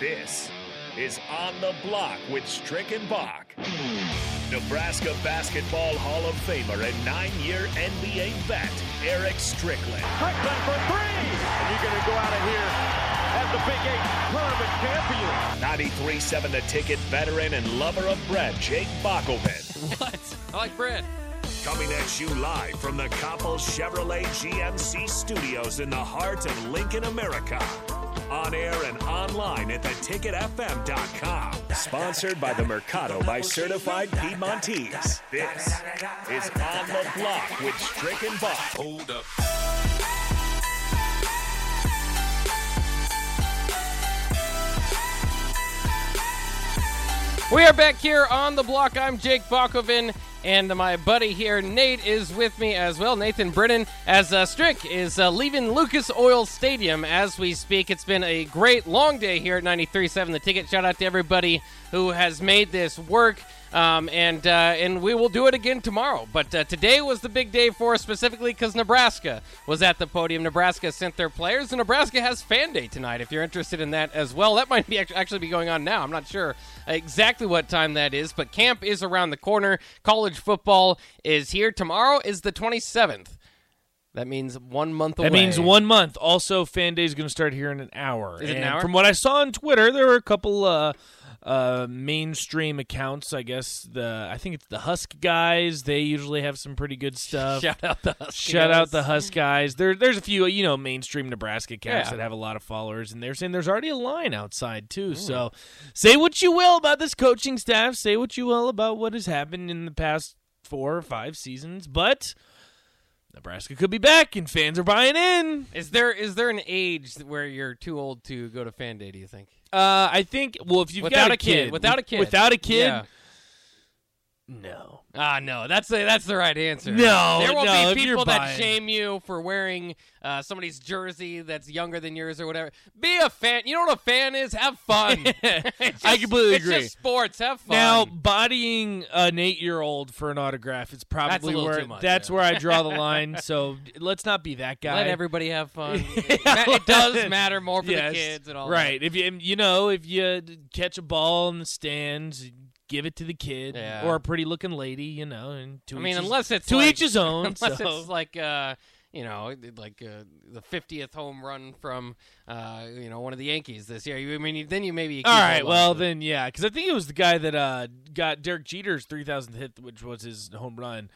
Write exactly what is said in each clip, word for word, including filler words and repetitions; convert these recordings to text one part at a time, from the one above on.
This is On the Block with Strick and Bach. Nebraska Basketball Hall of Famer and nine-year N B A vet, Eric Strickland. Strickland for three! And you're going to go out of here as the Big Eight tournament champion. ninety-three seven The Ticket veteran and lover of bread, Jake Bakovin. What? I like bread. Coming at you live from the Koppel Chevrolet G M C Studios in the heart of Lincoln, America. On air and online at the ticket f m dot com. Sponsored by the Mercado by Certified Piedmontese. This is On the Block with Strick and Bach. Hold up. We are back here on The Block. I'm Jake Bakovin, and my buddy here, Nate, is with me as well. Nathan Brennan, as uh, Strick is uh, leaving Lucas Oil Stadium as we speak. It's been a great long day here at ninety-three seven The Ticket. Shout out to everybody who has made this work, um, and uh, and we will do it again tomorrow. But uh, today was the big day for us, specifically because Nebraska was at the podium. Nebraska sent their players, and Nebraska has Fan Day tonight, if you're interested in that as well. That might be actually be going on now. I'm not sure exactly what time that is, but camp is around the corner. College football is here. Tomorrow is the twenty-seventh. That means one month away. That means one month. Also, Fan Day is going to start here in an hour. Is it an hour? From what I saw on Twitter, there were a couple uh, uh, mainstream accounts, I guess. The I think it's the Husk guys. They usually have some pretty good stuff. Shout out the Husk Shout guys. out the Husk guys. There, there's a few, you know, mainstream Nebraska accounts yeah. that have a lot of followers, and they're saying there's already a line outside, too. Ooh. So say what you will about this coaching staff. Say what you will about what has happened in the past four or five seasons, but Nebraska could be back, and fans are buying in. Is there is there an age where you're too old to go to Fan Day, do you think? Uh, I think, well, if you've without got a kid, kid. Without a kid. Without a kid? Yeah. No. Ah, no. That's the, that's the right answer. No, There will no, be people that shame you for wearing uh, somebody's jersey that's younger than yours or whatever. Be a fan. You know what a fan is? Have fun. just, I completely it's agree. It's just sports. Have fun. Now, bodying an eight-year-old for an autograph is probably that's where much, that's yeah. where I draw the line. So let's not be that guy. Let everybody have fun. It does matter more for yes. the kids and all right. that. Right. If you, you know, if you catch a ball in the stands, give it to the kid yeah. or a pretty-looking lady, you know. And to I mean, unless it's to like, each his own. Unless so. it's like, uh, you know, like uh, the fiftieth home run from, uh, you know, one of the Yankees this year. I mean, then you maybe you keep all right. Well, up. then yeah, because I think it was the guy that uh, got Derek Jeter's three thousandth hit, which was his home run.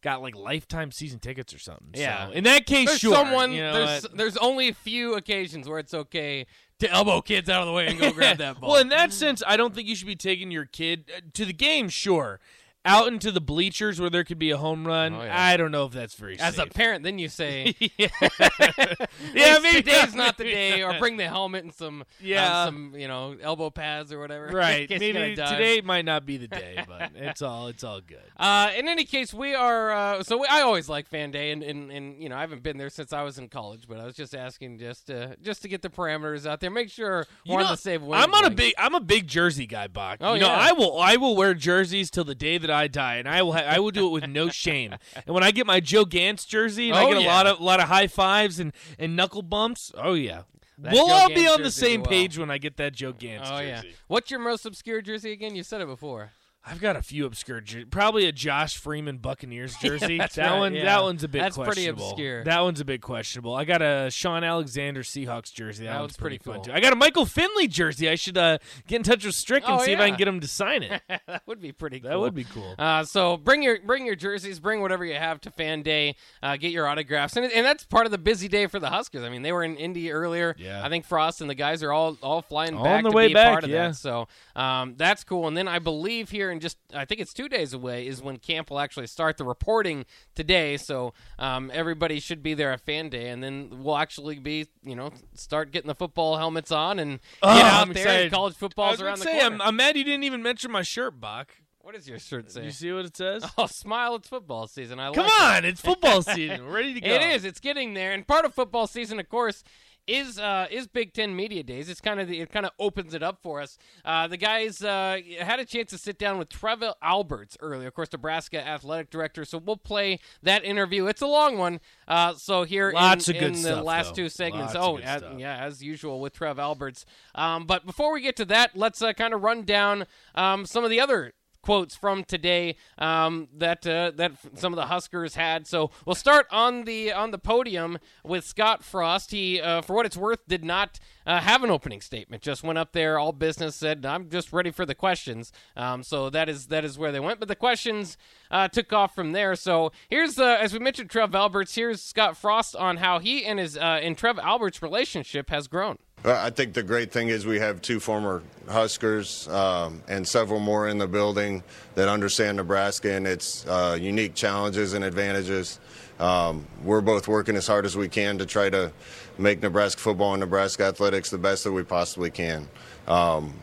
Got like lifetime season tickets or something. Yeah. So in that case, there's sure. Someone, you know, there's uh, there's only a few occasions where it's okay to elbow kids out of the way and go grab that ball. Well, in that sense, I don't think you should be taking your kid to the game, sure. Out into the bleachers where there could be a home run. Oh, yeah. I don't know if that's very As safe. As a parent, then you say, yeah, yeah maybe today's not the day, or bring the helmet and some, yeah. um, some you know, elbow pads or whatever. Right. Maybe today might not be the day, but it's all it's all good. Uh, in any case, we are uh, – so we, I always like Fan Day, and, and, and, you know, I haven't been there since I was in college, but I was just asking just to, just to get the parameters out there. Make sure you we're know, on the same way. I'm, on a big, I'm a big jersey guy, Bach. Oh, you yeah. know, I will, I will wear jerseys till the day that I die, and I will ha- I will do it with no shame. And when I get my Joe Gans jersey, and oh, I get yeah. a lot of lot of high fives and, and knuckle bumps. Oh yeah, that we'll Joe all Gans be on the same well. page when I get that Joe Gans oh, jersey. Yeah. What's your most obscure jersey again? You said it before. I've got a few obscure jerseys. Probably a Josh Freeman Buccaneers jersey. yeah, that right, one, yeah. that one's a bit that's questionable. That's pretty obscure. That one's a bit questionable. I got a Sean Alexander Seahawks jersey. That, that one's pretty, pretty cool. fun too. I got a Michael Finley jersey. I should uh, get in touch with Strick and oh, see yeah. if I can get him to sign it. That would be pretty. That cool. That would be cool. Uh, so bring your bring your jerseys. Bring whatever you have to Fan Day. Uh, get your autographs, and and that's part of the busy day for the Huskers. I mean, they were in Indy earlier. Yeah. I think Frost and the guys are all all flying all back on the to way be back, part of yeah. that. So um, that's cool. And then I believe here. And just I think it's two days away is when camp will actually start the reporting today, so um, everybody should be there at Fan Day, and then we'll actually be you know start getting the football helmets on and oh, get out I'm there excited. And college football's around say, the corner. I'm, I'm mad you didn't even mention my shirt, Bach. What does your shirt say? You see what it says? Oh, smile, it's football season. I Come like on, it. It's football season. We're ready to go. It is. It's getting there, and part of football season, of course, is uh, is Big Ten Media Days. It's kind of the, it kind of opens it up for us. Uh, the guys uh, had a chance to sit down with Trev Alberts earlier, of course, Nebraska athletic director. So we'll play that interview. It's a long one. Uh, so here Lots in, of good in the stuff, last though. two segments. Lots oh, as, yeah, as usual with Trev Alberts. Um, but before we get to that, let's uh, kind of run down um, some of the other quotes from today um, that uh, that some of the Huskers had. So we'll start on the on the podium with Scott Frost. He, uh, for what it's worth, did not uh, have an opening statement. Just went up there, all business, said, "I'm just ready for the questions." Um, so that is that is where they went. But the questions uh, took off from there. So here's uh, as we mentioned, Trev Alberts. Here's Scott Frost on how he and his uh, and Trev Alberts' relationship has grown. I think the great thing is we have two former Huskers um, and several more in the building that understand Nebraska and its uh, unique challenges and advantages. Um, we're both working as hard as we can to try to make Nebraska football and Nebraska athletics the best that we possibly can. Um,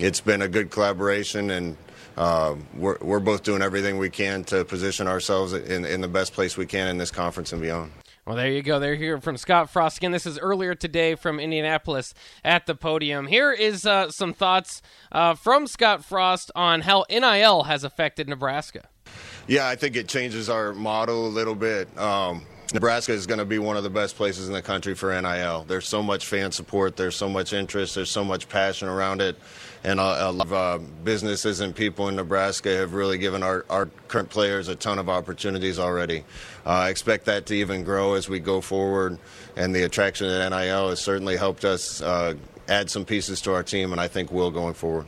it's been a good collaboration, and uh, we're, we're both doing everything we can to position ourselves in, in the best place we can in this conference and beyond. Well, there you go. They're here from Scott Frost. Again, this is earlier today from Indianapolis at the podium. Here is uh, some thoughts uh, from Scott Frost on how N I L has affected Nebraska. Yeah, I think it changes our model a little bit. Um, Nebraska is going to be one of the best places in the country for N I L. There's so much fan support. There's so much interest. There's so much passion around it. And a, a lot of uh, businesses and people in Nebraska have really given our, our current players a ton of opportunities already. Uh, I expect that to even grow as we go forward. And the attraction at N I L has certainly helped us uh, add some pieces to our team, and I think will going forward.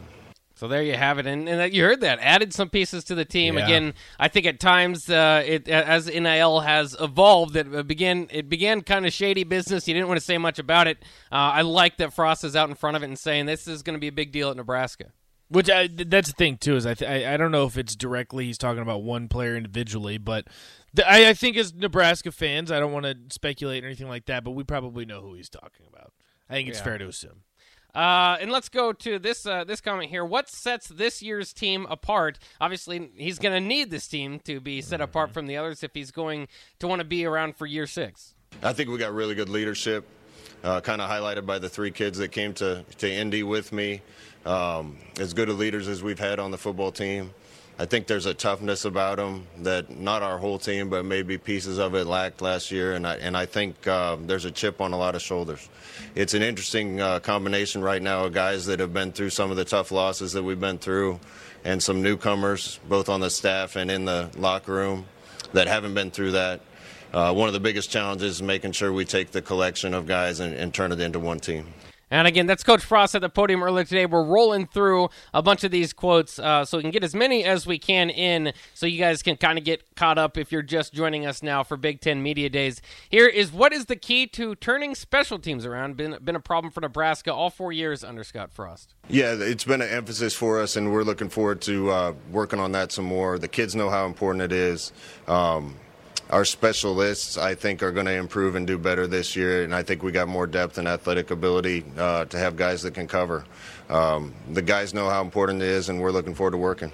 So there you have it, and, and you heard that. Added some pieces to the team. Yeah. Again, I think at times, uh, it, as N I L has evolved, it began it began kind of shady business. You didn't want to say much about it. Uh, I like that Frost is out in front of it and saying this is going to be a big deal at Nebraska. Which I, that's the thing, too, is I, th- I don't know if it's directly he's talking about one player individually, but th- I, I think as Nebraska fans, I don't want to speculate or anything like that, but we probably know who he's talking about. I think it's yeah. fair to assume. Uh, and let's go to this uh, this comment here. What sets this year's team apart? Obviously, he's going to need this team to be set apart from the others if he's going to want to be around for year six. I think we got really good leadership, uh, kind of highlighted by the three kids that came to, to Indy with me. Um, as good of leaders as we've had on the football team. I think there's a toughness about them that not our whole team, but maybe pieces of it lacked last year, and I and I think uh, there's a chip on a lot of shoulders. It's an interesting uh, combination right now of guys that have been through some of the tough losses that we've been through, and some newcomers, both on the staff and in the locker room, that haven't been through that. Uh, one of the biggest challenges is making sure we take the collection of guys and, and turn it into one team. And again, that's Coach Frost at the podium earlier today. We're rolling through a bunch of these quotes uh, so we can get as many as we can in so you guys can kind of get caught up if you're just joining us now for Big Ten Media Days. Here is what is the key to turning special teams around. Been, been a problem for Nebraska all four years under Scott Frost. Yeah, it's been an emphasis for us, and we're looking forward to uh, working on that some more. The kids know how important it is. Um, Our specialists, I think, are going to improve and do better this year, and I think we got more depth and athletic ability uh, to have guys that can cover. Um, the guys know how important it is, and we're looking forward to working.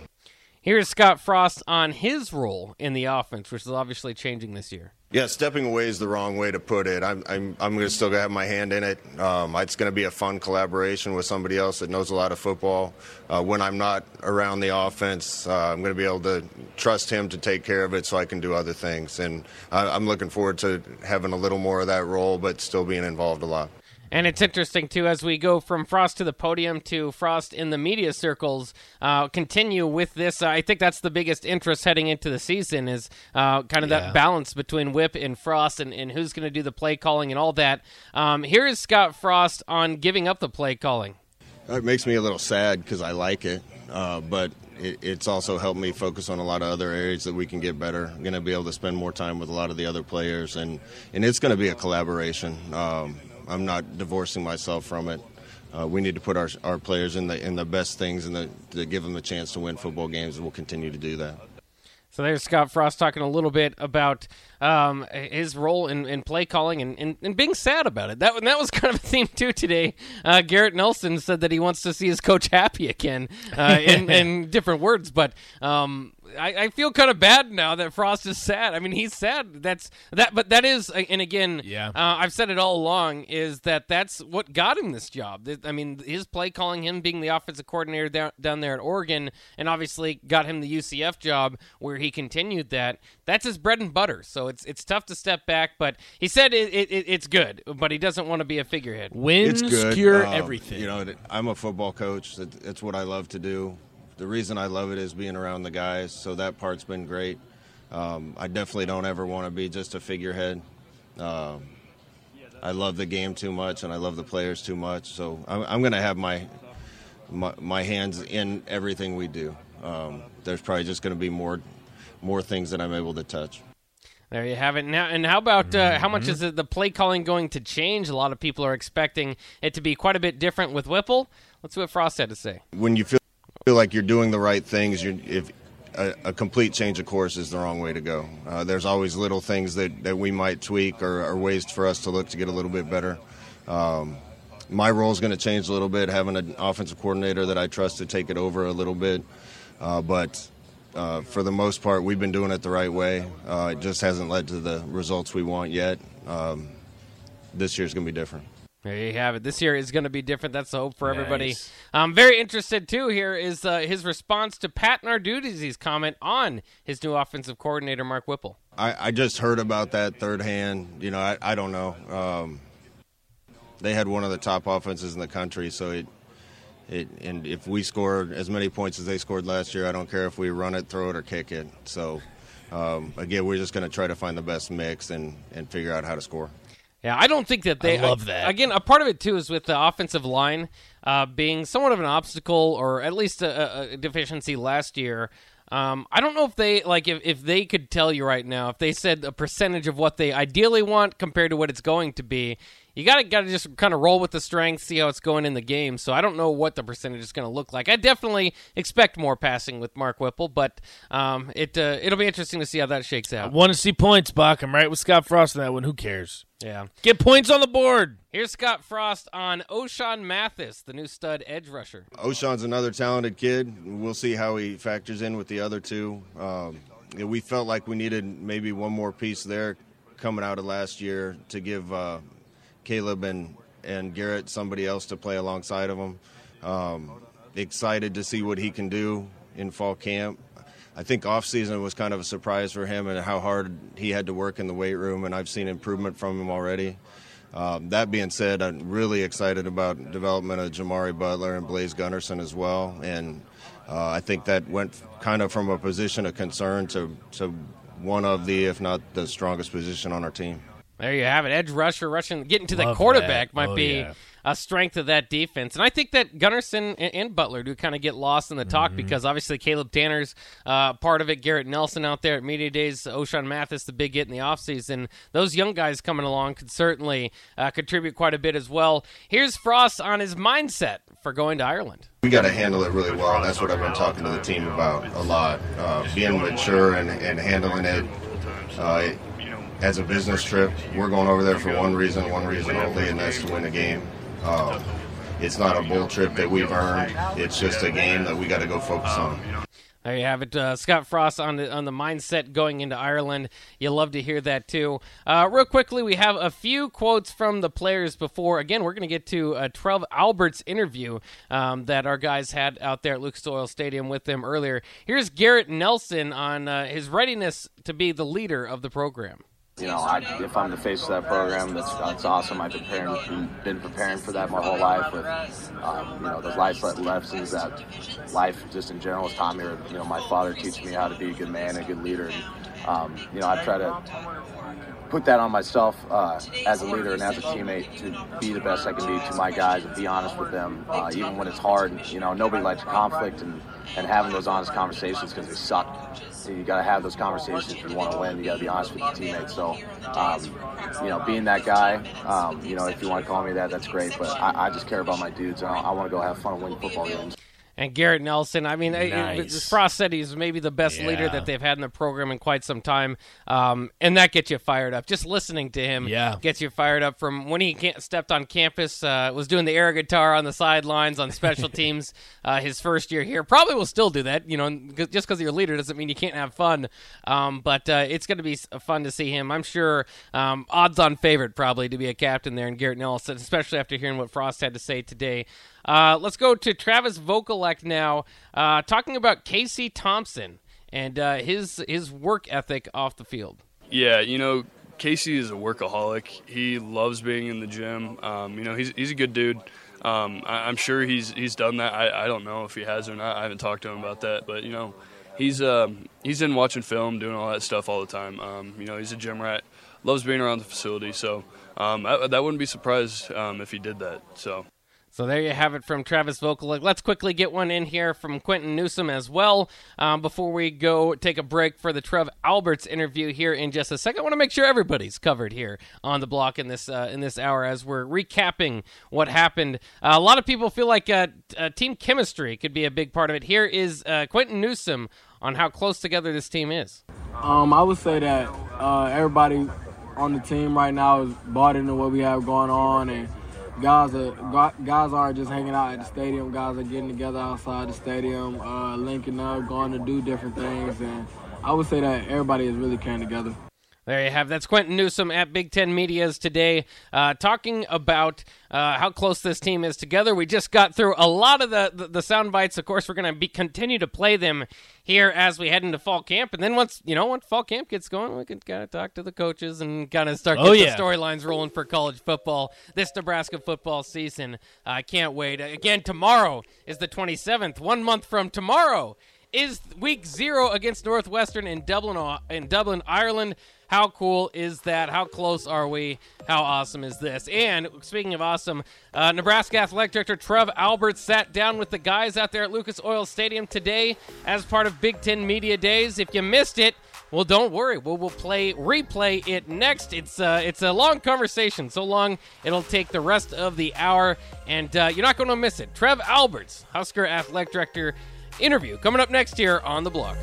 Here's Scott Frost on his role in the offense, which is obviously changing this year. Yeah, stepping away is the wrong way to put it. I'm I'm, I'm gonna still going to have my hand in it. Um, it's going to be a fun collaboration with somebody else that knows a lot of football. Uh, when I'm not around the offense, uh, I'm going to be able to trust him to take care of it so I can do other things. And I, I'm looking forward to having a little more of that role but still being involved a lot. And it's interesting, too, as we go from Frost to the podium to Frost in the media circles, uh, continue with this. Uh, I think that's the biggest interest heading into the season is uh, kind of yeah. that balance between Whip and Frost and, and who's going to do the play calling and all that. Um, here is Scott Frost on giving up the play calling. It makes me a little sad because I like it, uh, but it, it's also helped me focus on a lot of other areas that we can get better. I'm going to be able to spend more time with a lot of the other players, and, and it's going to be a collaboration. Um I'm not divorcing myself from it. Uh, we need to put our our players in the in the best things and the, to give them a chance to win football games, and we'll continue to do that. So there's Scott Frost talking a little bit about um, his role in, in play calling and, and, and being sad about it. That, that was kind of a theme, too, today. Uh, Garrett Nelson said that he wants to see his coach happy again uh, in, in different words, but um, I, I feel kind of bad now that Frost is sad. I mean, he's sad. That's that, but that is, and again, yeah. uh, I've said it all along, is that that's what got him this job. I mean, his play calling, him being the offensive coordinator down, down there at Oregon, and obviously got him the U C F job where he continued that. That's his bread and butter. So it's it's tough to step back, but he said it, it, it's good, but he doesn't want to be a figurehead. Wins cure um, everything. You know, I'm a football coach. It's what I love to do. The reason I love it is being around the guys, so that part's been great. Um, I definitely don't ever want to be just a figurehead. Um, I love the game too much, and I love the players too much, so I'm, I'm going to have my, my my hands in everything we do. Um, there's probably just going to be more more things that I'm able to touch. There you have it. Now, and how about uh, how much is the, the play calling going to change? A lot of people are expecting it to be quite a bit different with Whipple. Let's see what Frost had to say. When you feel feel like you're doing the right things, you're, if a, a complete change of course is the wrong way to go. Uh, there's always little things that, that we might tweak or, or ways for us to look to get a little bit better. Um, my role is going to change a little bit, having an offensive coordinator that I trust to take it over a little bit. Uh, but uh, for the most part, we've been doing it the right way. Uh, it just hasn't led to the results we want yet. Um, this year's going to be different. There you have it. This year is going to be different. That's the hope for everybody. I'm um, very interested, too, here is uh, his response to Pat Narduzzi's comment on his new offensive coordinator, Mark Whipple. I, I just heard about that third hand. You know, I, I don't know. Um, they had one of the top offenses in the country, so it, it and if we scored as many points as they scored last year, I don't care if we run it, throw it, or kick it. So, um, again, we're just going to try to find the best mix and, and figure out how to score. Yeah, I don't think that they – I love that. I, again, a part of it, too, is with the offensive line uh, being somewhat of an obstacle or at least a, a deficiency last year. Um, I don't know if they – like if, if they could tell you right now, if they said a percentage of what they ideally want compared to what it's going to be, you got to got to just kind of roll with the strength, see how it's going in the game. So I don't know what the percentage is going to look like. I definitely expect more passing with Mark Whipple, but um, it, uh, it'll be interesting to see how that shakes out. I want to see points, Bach. I'm right with Scott Frost on that one. Who cares? Yeah. Get points on the board. Here's Scott Frost on Ochaun Mathis, the new stud edge rusher. Ochaun's another talented kid. We'll see how he factors in with the other two. Um, we felt like we needed maybe one more piece there coming out of last year to give uh, Caleb and, and Garrett somebody else to play alongside of him. Um, excited to see what he can do in fall camp. I think off-season was kind of a surprise for him and how hard he had to work in the weight room, and I've seen improvement from him already. Um, that being said, I'm really excited about development of Jamari Butler and Blaze Gunnerson as well, and uh, I think that went kind of from a position of concern to, to one of the, if not the strongest position on our team. There you have it. Edge rusher, rushing, getting to Love the quarterback that. might oh, be yeah. a strength of that defense. And I think that Gunnerson and, and Butler do kind of get lost in the talk mm-hmm. because obviously Caleb Tanner's uh, part of it, Garrett Nelson out there at Media Days, Ochaun Mathis, the big hit in the offseason. Those young guys coming along could certainly uh, contribute quite a bit as well. Here's Frost on his mindset for going to Ireland. We got to handle it really well, and that's what I've been talking to the team about a lot, uh, being mature and, and handling it. Uh, it As a business trip, we're going over there for one reason, one reason only, and that's to win a game. Uh, it's not a bowl trip that we've earned. It's just a game that we got to go focus on. There you have it, uh, Scott Frost on the, on the mindset going into Ireland. You love to hear that, too. Uh, real quickly, we have a few quotes from the players before. Again, we're going to get to a Trev Alberts interview um, that our guys had out there at Lucas Oil Stadium with them earlier. Here's Garrett Nelson on uh, his readiness to be the leader of the program. You know, I, if I'm the face of that program, that's, that's awesome. I've been preparing, been preparing for that my whole life. With um, you know, the life lessons that life just in general has taught me. Or, you know, my father teaching me how to be a good man, a good leader. And, um, you know, I try to put that on myself uh, as a leader and as a teammate to be the best I can be to my guys and be honest with them, uh, even when it's hard. And, you know, nobody likes conflict and, and having those honest conversations because they suck. So you got to have those conversations if you want to win. You got to be honest with your teammates. So, um, you know, being that guy, um, you know, if you want to call me that, that's great. But I, I just care about my dudes. And I, I want to go have fun winning football games. and Garrett Nelson. I mean, nice. Frost said he's maybe the best yeah. leader that they've had in the program in quite some time, um, and that gets you fired up. Just listening to him yeah. gets you fired up. From when he stepped on campus, uh, was doing the air guitar on the sidelines on special teams uh, his first year here. Probably will still do that. You know, just because you're a leader doesn't mean you can't have fun. Um, but uh, it's going to be fun to see him. I'm sure um, odds-on favorite probably to be a captain there in Garrett Nelson, especially after hearing what Frost had to say today. Uh, let's go to Travis Vokolek now, uh, talking about Casey Thompson and uh, his his work ethic off the field. Yeah, you know, Casey is a workaholic. He loves being in the gym. Um, you know, he's he's a good dude. Um, I, I'm sure he's he's done that. I, I don't know if he has or not. I haven't talked to him about that. But, you know, he's uh, he's in watching film, doing all that stuff all the time. Um, you know, he's a gym rat. Loves being around the facility. So um, I, that wouldn't be surprised um, if he did that. So. So there you have it from Travis Vokolek. Let's quickly get one in here from Quinton Newsome as well um, before we go take a break for the Trev Alberts interview here in just a second. I want to make sure everybody's covered here on the block in this uh, in this hour as we're recapping what happened. Uh, a lot of people feel like uh, uh, team chemistry could be a big part of it. Here is uh, Quinton Newsome on how close together this team is. Um, I would say that uh, everybody on the team right now is bought into what we have going on, and Guys are guys aren't just hanging out at the stadium. Guys are getting together outside the stadium, uh, linking up, going to do different things. And I would say that everybody is really came together. There you have. That's Quinton Newsome at Big Ten Media's today, uh, talking about uh, how close this team is together. We just got through a lot of the, the, the sound bites. Of course, we're going to continue to play them here as we head into fall camp. And then once, you know, once fall camp gets going, we can kind of talk to the coaches and kind of start oh, getting yeah. the storylines rolling for college football this Nebraska football season. I uh, can't wait. Again, tomorrow is the twenty-seventh. One month from tomorrow is week zero against Northwestern in Dublin, in Dublin, Ireland. How cool is that? How close are we? How awesome is this? And speaking of awesome, uh, Nebraska Athletic Director Trev Alberts sat down with the guys out there at Lucas Oil Stadium today as part of Big Ten Media Days. If you missed it, well, don't worry. We'll, we'll play replay it next. It's uh, it's a long conversation, so long it'll take the rest of the hour, and uh, you're not going to miss it. Trev Alberts, Husker Athletic Director interview, coming up next here on The Block.